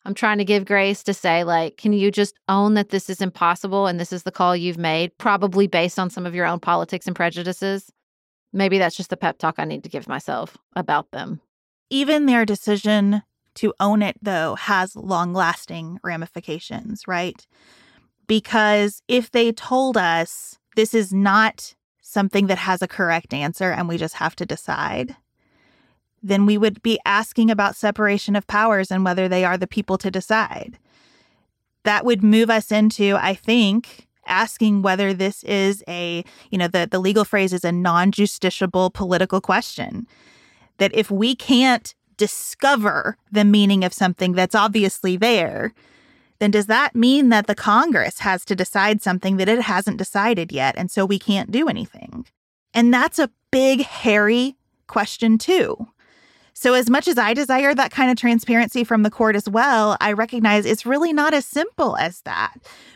I'm trying to give grace to say, like, can you just own that this is impossible and this is the call you've made, probably based on some of your own politics and prejudices? Maybe that's just the pep talk I need to give myself about them. Even their decision to own it, though, has long-lasting ramifications, right? Because if they told us this is not something that has a correct answer and we just have to decide, then we would be asking about separation of powers and whether they are the people to decide. That would move us into, I think, asking whether this is a, you know, the, the legal phrase is a non-justiciable political question. That if we can't discover the meaning of something that's obviously there, then does that mean that the Congress has to decide something that it hasn't decided yet, and so we can't do anything? And that's a big, hairy question, too. So as much as I desire that kind of transparency from the court as well, I recognize it's really not as simple as that,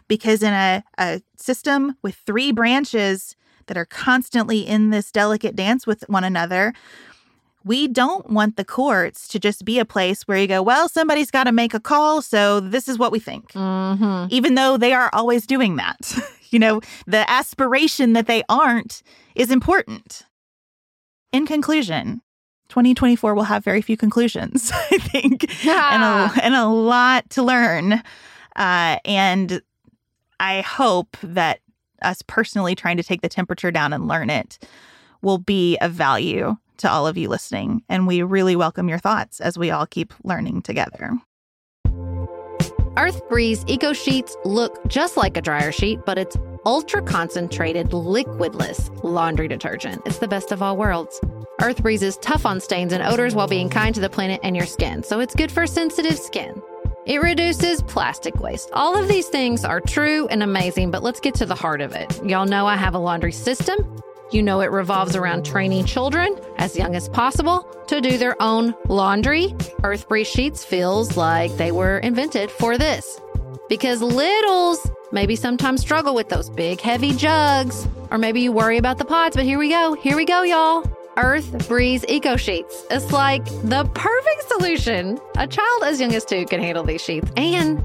because in a, a system with three branches that are constantly in this delicate dance with one another, we don't want the courts to just be a place where you go, well, somebody's got to make a call, so this is what we think. Mm-hmm. Even though they are always doing that. You know, the aspiration that they aren't is important. In conclusion, twenty twenty-four will have very few conclusions, I think, yeah. and, a, and a lot to learn. Uh, and I hope that us personally trying to take the temperature down and learn it will be of value to all of you listening, and we really welcome your thoughts as we all keep learning together. Earth Breeze Eco Sheets look just like a dryer sheet, but it's ultra-concentrated, liquidless laundry detergent. It's the best of all worlds. Earth Breeze is tough on stains and odors while being kind to the planet and your skin, so it's good for sensitive skin. It reduces plastic waste. All of these things are true and amazing, but let's get to the heart of it. Y'all know I have a laundry system. You know it revolves around training children, as young as possible, to do their own laundry. Earth Breeze Sheets feels like they were invented for this. Because littles maybe sometimes struggle with those big, heavy jugs. Or maybe you worry about the pods, but here we go. Here we go, y'all. Earth Breeze Eco Sheets. It's like the perfect solution. A child as young as two can handle these sheets. And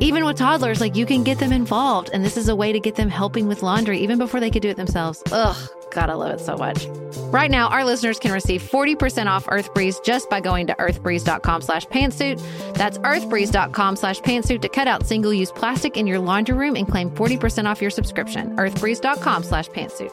even with toddlers, like, you can get them involved. And this is a way to get them helping with laundry even before they could do it themselves. Ugh. God, I love it so much. Right now, our listeners can receive forty percent off Earth Breeze just by going to earthbreeze.com slash pantsuit. That's earthbreeze.com slash pantsuit to cut out single-use plastic in your laundry room and claim forty percent off your subscription. earthbreeze.com slash pantsuit.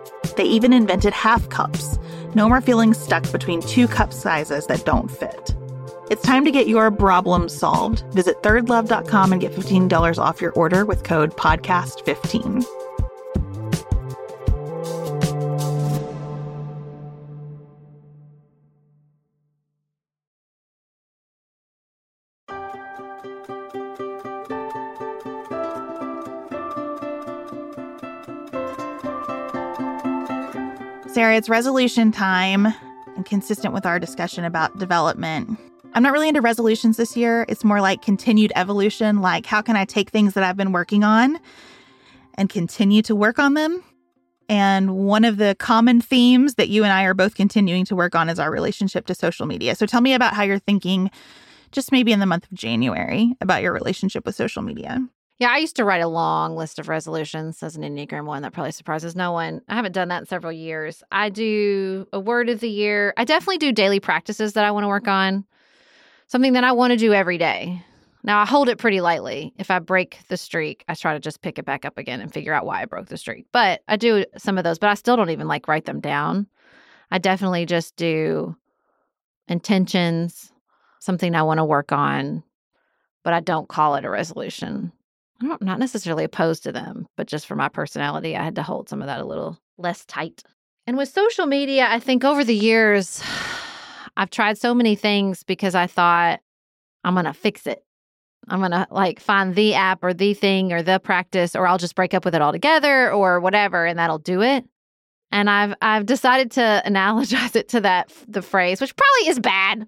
They even invented half cups. No more feeling stuck between two cup sizes that don't fit. It's time to get your problem solved. Visit third love dot com and get fifteen dollars off your order with code podcast fifteen. Sarah, it's resolution time, and consistent with our discussion about development, I'm not really into resolutions this year. It's more like continued evolution, like how can I take things that I've been working on and continue to work on them? And one of the common themes that you and I are both continuing to work on is our relationship to social media. So tell me about how you're thinking, just maybe in the month of January, about your relationship with social media. Yeah, I used to write a long list of resolutions as an Enneagram one. That probably surprises no one. I haven't done that in several years. I do a word of the year. I definitely do daily practices that I want to work on, something that I want to do every day. Now, I hold it pretty lightly. If I break the streak, I try to just pick it back up again and figure out why I broke the streak. But I do some of those, but I still don't even like write them down. I definitely just do intentions, something I want to work on, but I don't call it a resolution. I'm not necessarily opposed to them, but just for my personality, I had to hold some of that a little less tight. And with social media, I think over the years, I've tried so many things because I thought, I'm going to fix it. I'm going to like find the app or the thing or the practice, or I'll just break up with it altogether or whatever, and that'll do it. And I've I've decided to analogize it to that, the phrase, which probably is bad.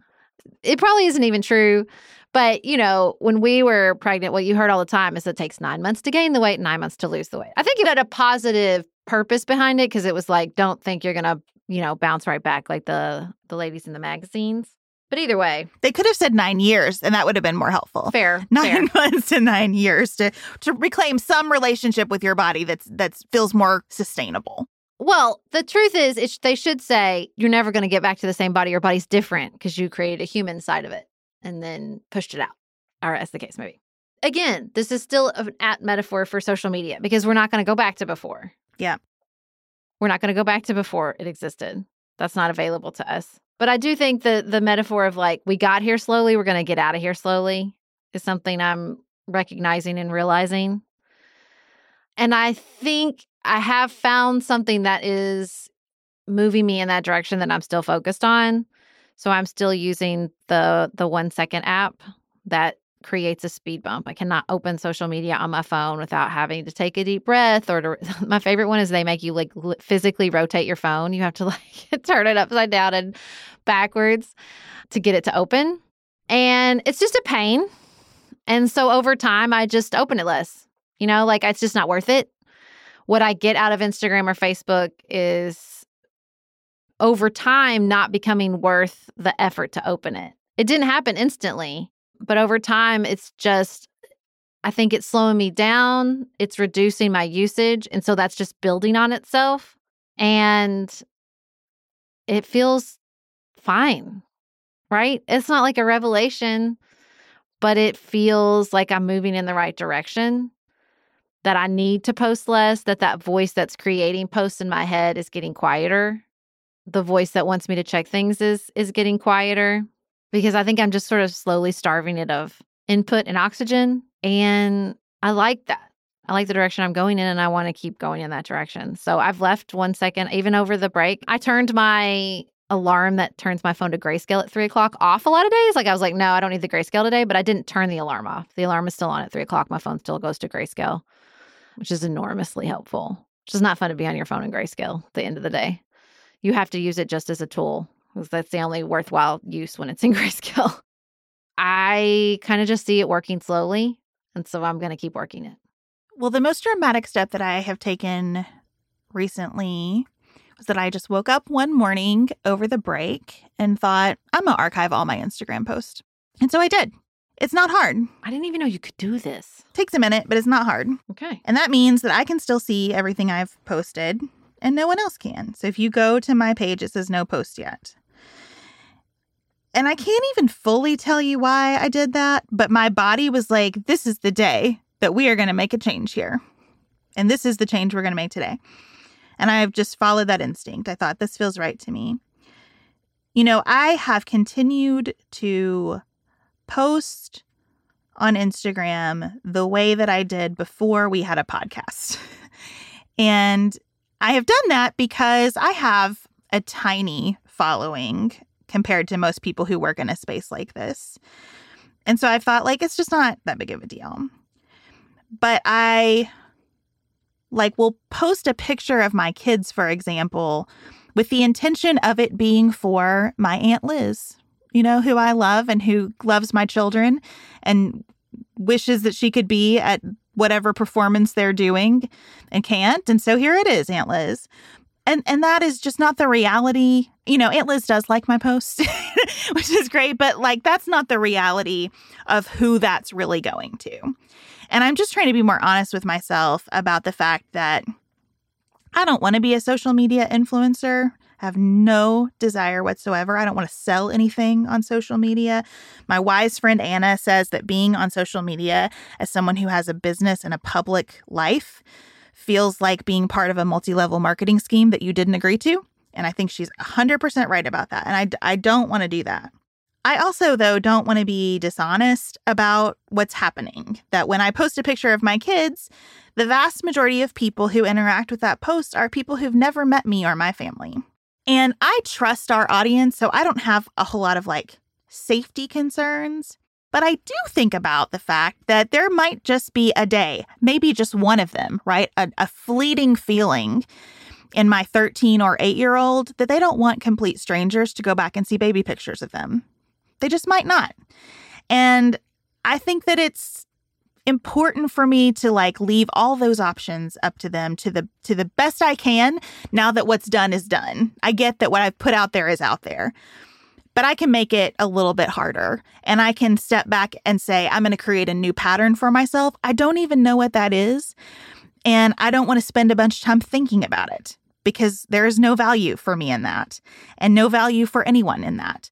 It probably isn't even true. But, you know, when we were pregnant, what you heard all the time is it takes nine months to gain the weight, nine months to lose the weight. I think it had a positive purpose behind it because it was like, don't think you're going to, you know, bounce right back like the, the ladies in the magazines. But either way. They could have said nine years and that would have been more helpful. Fair. Nine fair. months to nine years to, to reclaim some relationship with your body that's that feels more sustainable. Well, the truth is it sh- they should say you're never going to get back to the same body. Your body's different because you created a human side of it. And then pushed it out, or as the case may be. Again, this is still an apt metaphor for social media because we're not going to go back to before. Yeah. We're not going to go back to before it existed. That's not available to us. But I do think the, the metaphor of like, we got here slowly, we're going to get out of here slowly is something I'm recognizing and realizing. And I think I have found something that is moving me in that direction that I'm still focused on. So I'm still using the the One Second app that creates a speed bump. I cannot open social media on my phone without having to take a deep breath. Or to, my favorite one is they make you like physically rotate your phone. You have to like turn it upside down and backwards to get it to open. And it's just a pain. And so over time, I just open it less. You know, like it's just not worth it. What I get out of Instagram or Facebook is over time, not becoming worth the effort to open it. It didn't happen instantly, but over time, it's just, I think it's slowing me down. It's reducing my usage. And so that's just building on itself. And it feels fine, right? It's not like a revelation, but it feels like I'm moving in the right direction, that I need to post less, that that voice that's creating posts in my head is getting quieter. The voice that wants me to check things is is getting quieter because I think I'm just sort of slowly starving it of input and oxygen. And I like that. I like the direction I'm going in and I want to keep going in that direction. So I've left One Second, even over the break. I turned my alarm that turns my phone to grayscale at three o'clock off a lot of days. Like I was like, no, I don't need the grayscale today, but I didn't turn the alarm off. The alarm is still on at three o'clock. My phone still goes to grayscale, which is enormously helpful. It's not fun to be on your phone in grayscale at the end of the day. You have to use it just as a tool because that's the only worthwhile use when it's in grayscale. I kind of just see it working slowly, and so I'm going to keep working it. Well, the most dramatic step that I have taken recently was that I just woke up one morning over the break and thought, I'm going to archive all my Instagram posts. And so I did. It's not hard. I didn't even know you could do this. Takes a minute, but it's not hard. Okay. And that means that I can still see everything I've posted and no one else can. So if you go to my page, it says no post yet. And I can't even fully tell you why I did that, but my body was like, this is the day that we are going to make a change here. And this is the change we're going to make today. And I've just followed that instinct. I thought, this feels right to me. You know, I have continued to post on Instagram the way that I did before we had a podcast. And I have done that because I have a tiny following compared to most people who work in a space like this. And so I thought, like, it's just not that big of a deal. But I, like, will post a picture of my kids, for example, with the intention of it being for my Aunt Liz, you know, who I love and who loves my children and wishes that she could be at whatever performance they're doing and can't. And so here it is, Aunt Liz. And and that is just not the reality. You know, Aunt Liz does like my posts, which is great, but like that's not the reality of who that's really going to. And I'm just trying to be more honest with myself about the fact that I don't want to be a social media influencer. I have no desire whatsoever. I don't want to sell anything on social media. My wise friend Anna says that being on social media as someone who has a business and a public life feels like being part of a multi-level marketing scheme that you didn't agree to. And I think she's one hundred percent right about that. And I, I don't want to do that. I also, though, don't want to be dishonest about what's happening, that when I post a picture of my kids, the vast majority of people who interact with that post are people who've never met me or my family. And I trust our audience, so I don't have a whole lot of, like, safety concerns. But I do think about the fact that there might just be a day, maybe just one of them, right? A, a fleeting feeling in my thirteen or eight-year-old that they don't want complete strangers to go back and see baby pictures of them. They just might not. And I think that it's important for me to like leave all those options up to them to the to the best I can now that what's done is done. I get that what I've put out there is out there, but I can make it a little bit harder and I can step back and say, I'm going to create a new pattern for myself. I don't even know what that is. And I don't want to spend a bunch of time thinking about it because there is no value for me in that and no value for anyone in that.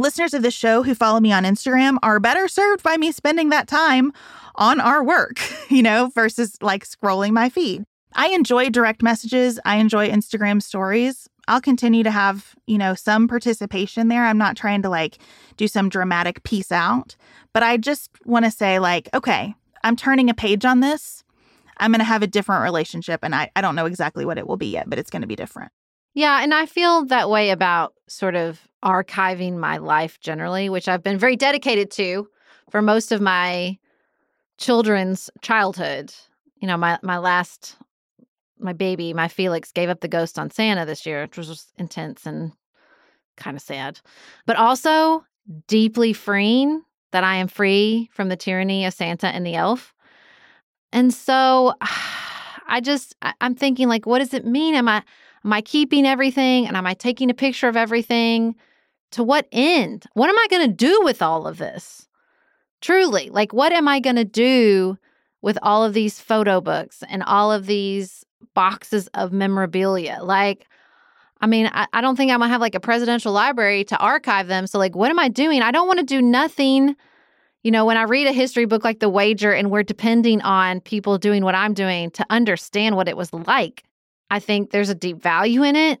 Listeners of this show who follow me on Instagram are better served by me spending that time on our work, you know, versus like scrolling my feed. I enjoy direct messages. I enjoy Instagram stories. I'll continue to have, you know, some participation there. I'm not trying to like do some dramatic peace out, but I just want to say like, okay, I'm turning a page on this. I'm going to have a different relationship. And I, I don't know exactly what it will be yet, but it's going to be different. Yeah. And I feel that way about sort of archiving my life generally, which I've been very dedicated to for most of my children's childhood. You know, my, my last, my baby, my Felix, gave up the ghost on Santa this year, which was just intense and kind of sad, but also deeply freeing that I am free from the tyranny of Santa and the elf. And so I just, I'm thinking like, what does it mean? Am I, am I keeping everything? And am I taking a picture of everything? To what end? What am I going to do with all of this? Truly, like, what am I going to do with all of these photo books and all of these boxes of memorabilia? Like, I mean, I, I don't think I'm going to have like a presidential library to archive them. So like, what am I doing? I don't want to do nothing. You know, when I read a history book like The Wager and we're depending on people doing what I'm doing to understand what it was like, I think there's a deep value in it.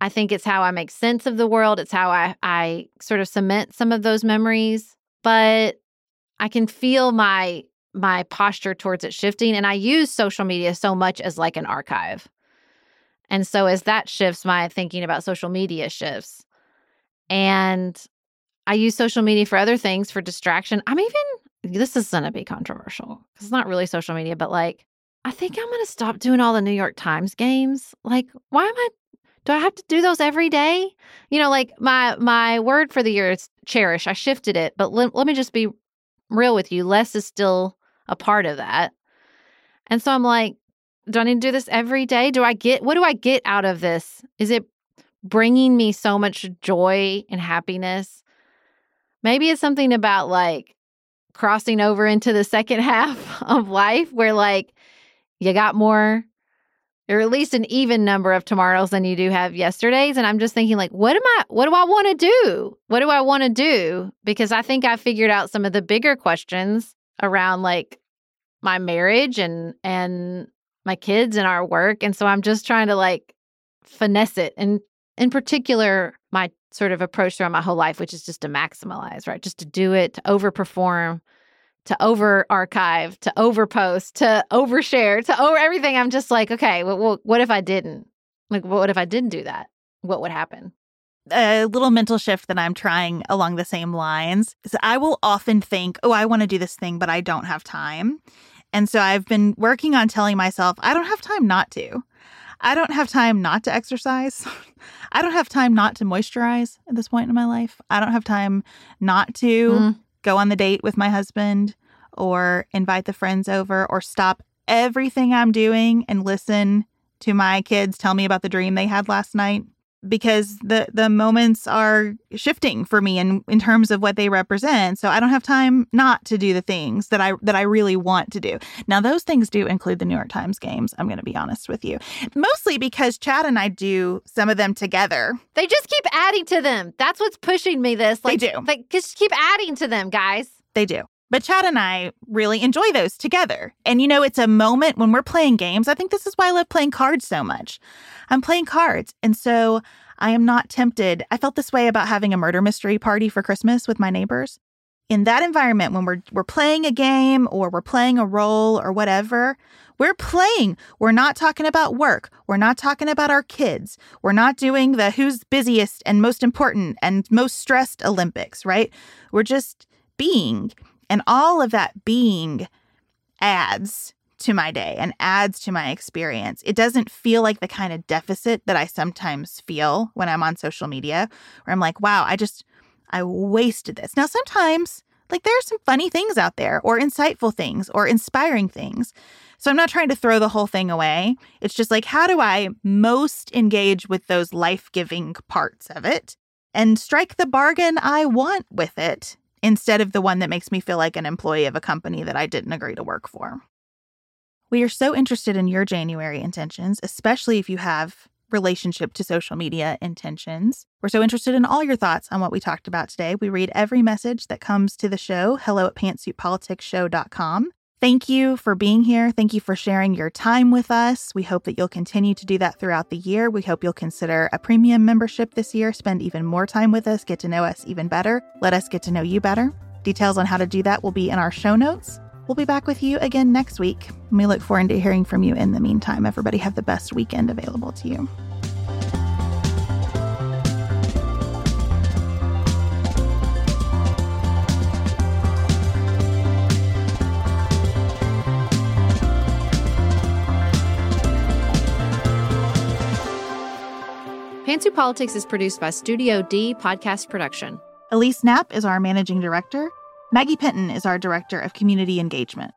I think it's how I make sense of the world. It's how I, I sort of cement some of those memories. But I can feel my my posture towards it shifting. And I use social media so much as like an archive. And so as that shifts, my thinking about social media shifts. And I use social media for other things, for distraction. I'm even, this is going to be controversial because it's not really social media, but like, I think I'm going to stop doing all the New York Times games. Like, why am I, do I have to do those every day? You know, like my, my word for the year is cherish. I shifted it, but le- let me just be real with you. Less is still a part of that. And so I'm like, do I need to do this every day? Do I get, what do I get out of this? Is it bringing me so much joy and happiness Maybe it's something about like crossing over into the second half of life where like you got more or at least an even number of tomorrows than you do have yesterdays. And I'm just thinking like, what am I, what do I want to do? What do I want to do? Because I think I figured out some of the bigger questions around like my marriage and, and my kids and our work. And so I'm just trying to like finesse it. And in particular, my sort of approach throughout my whole life, which is just to maximalize, right? Just to do it, to overperform, to over archive, to over post, to overshare, to over everything. I'm just like, okay, well, what if I didn't? Like, what if I didn't do that? What would happen? A little mental shift that I'm trying along the same lines is I will often think, oh, I want to do this thing, but I don't have time. And so I've been working on telling myself, I don't have time not to. I don't have time not to exercise. I don't have time not to moisturize at this point in my life. I don't have time not to mm. go on the date with my husband or invite the friends over or stop everything I'm doing and listen to my kids tell me about the dream they had last night, because the, the moments are shifting for me in, in terms of what they represent. So I don't have time not to do the things that I that I really want to do. Now, those things do include the New York Times games. I'm going to be honest with you, mostly because Chad and I do some of them together. They just keep adding to them. That's what's pushing me this. Like, they do. Like, just keep adding to them, guys. They do. But Chad and I really enjoy those together. And, you know, it's a moment when we're playing games. I think this is why I love playing cards so much. I'm playing cards. And so I am not tempted. I felt this way about having a murder mystery party for Christmas with my neighbors. In that environment, when we're we're playing a game or we're playing a role or whatever, we're playing. We're not talking about work. We're not talking about our kids. We're not doing the who's busiest and most important and most stressed Olympics, right? We're just being. And all of that being adds to my day and adds to my experience. It doesn't feel like the kind of deficit that I sometimes feel when I'm on social media, where I'm like, wow, I just, I wasted this. Now, sometimes, like, there are some funny things out there or insightful things or inspiring things. So I'm not trying to throw the whole thing away. It's just like, how do I most engage with those life-giving parts of it and strike the bargain I want with it, instead of the one that makes me feel like an employee of a company that I didn't agree to work for. We are so interested in your January intentions, especially if you have relationship to social media intentions. We're so interested in all your thoughts on what we talked about today. We read every message that comes to the show, hello at pantsuit politics show dot com. Thank you for being here. Thank you for sharing your time with us. We hope that you'll continue to do that throughout the year. We hope you'll consider a premium membership this year. Spend even more time with us. Get to know us even better. Let us get to know you better. Details on how to do that will be in our show notes. We'll be back with you again next week. We look forward to hearing from you in the meantime. Everybody have the best weekend available to you. Pantsuit Politics is produced by Studio D Podcast Production. Elise Knapp is our managing director. Maggie Penton is our director of community engagement.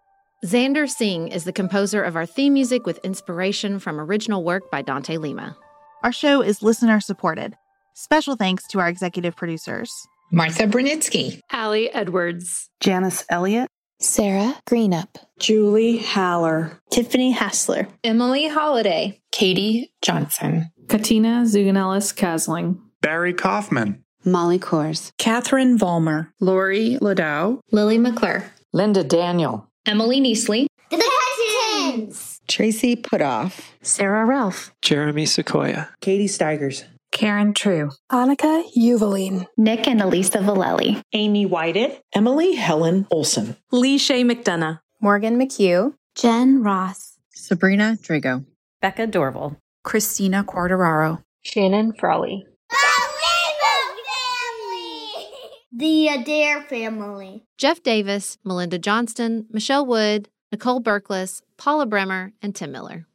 Xander Singh is the composer of our theme music with inspiration from original work by Dante Lima. Our show is listener supported. Special thanks to our executive producers, Martha Brunitsky, Allie Edwards, Janice Elliott, Sarah Greenup, Julie Haller, Tiffany Hassler, Emily Holiday, Katie Johnson, Katina Zuganellis-Kasling, Barry Kaufman, Molly Kors, Catherine Vollmer, Lori Ladow, Lily McClure, Linda Daniel, Emily Neasley, The Peasants, Tracy Putoff, Sarah Ralph, Jeremy Sequoia, Katie Steigers, Karen True, Annika Uvaline, Nick and Elisa Vallely, Amy Whited, Emily Helen Olson, Lee Shea McDonough, Morgan McHugh, Jen Ross, Sabrina Drago, Becca Dorval, Christina Quartararo, Shannon Frawley, the Lebo family, the Adair family, Jeff Davis, Melinda Johnston, Michelle Wood, Nicole Berkles, Paula Bremer, and Tim Miller.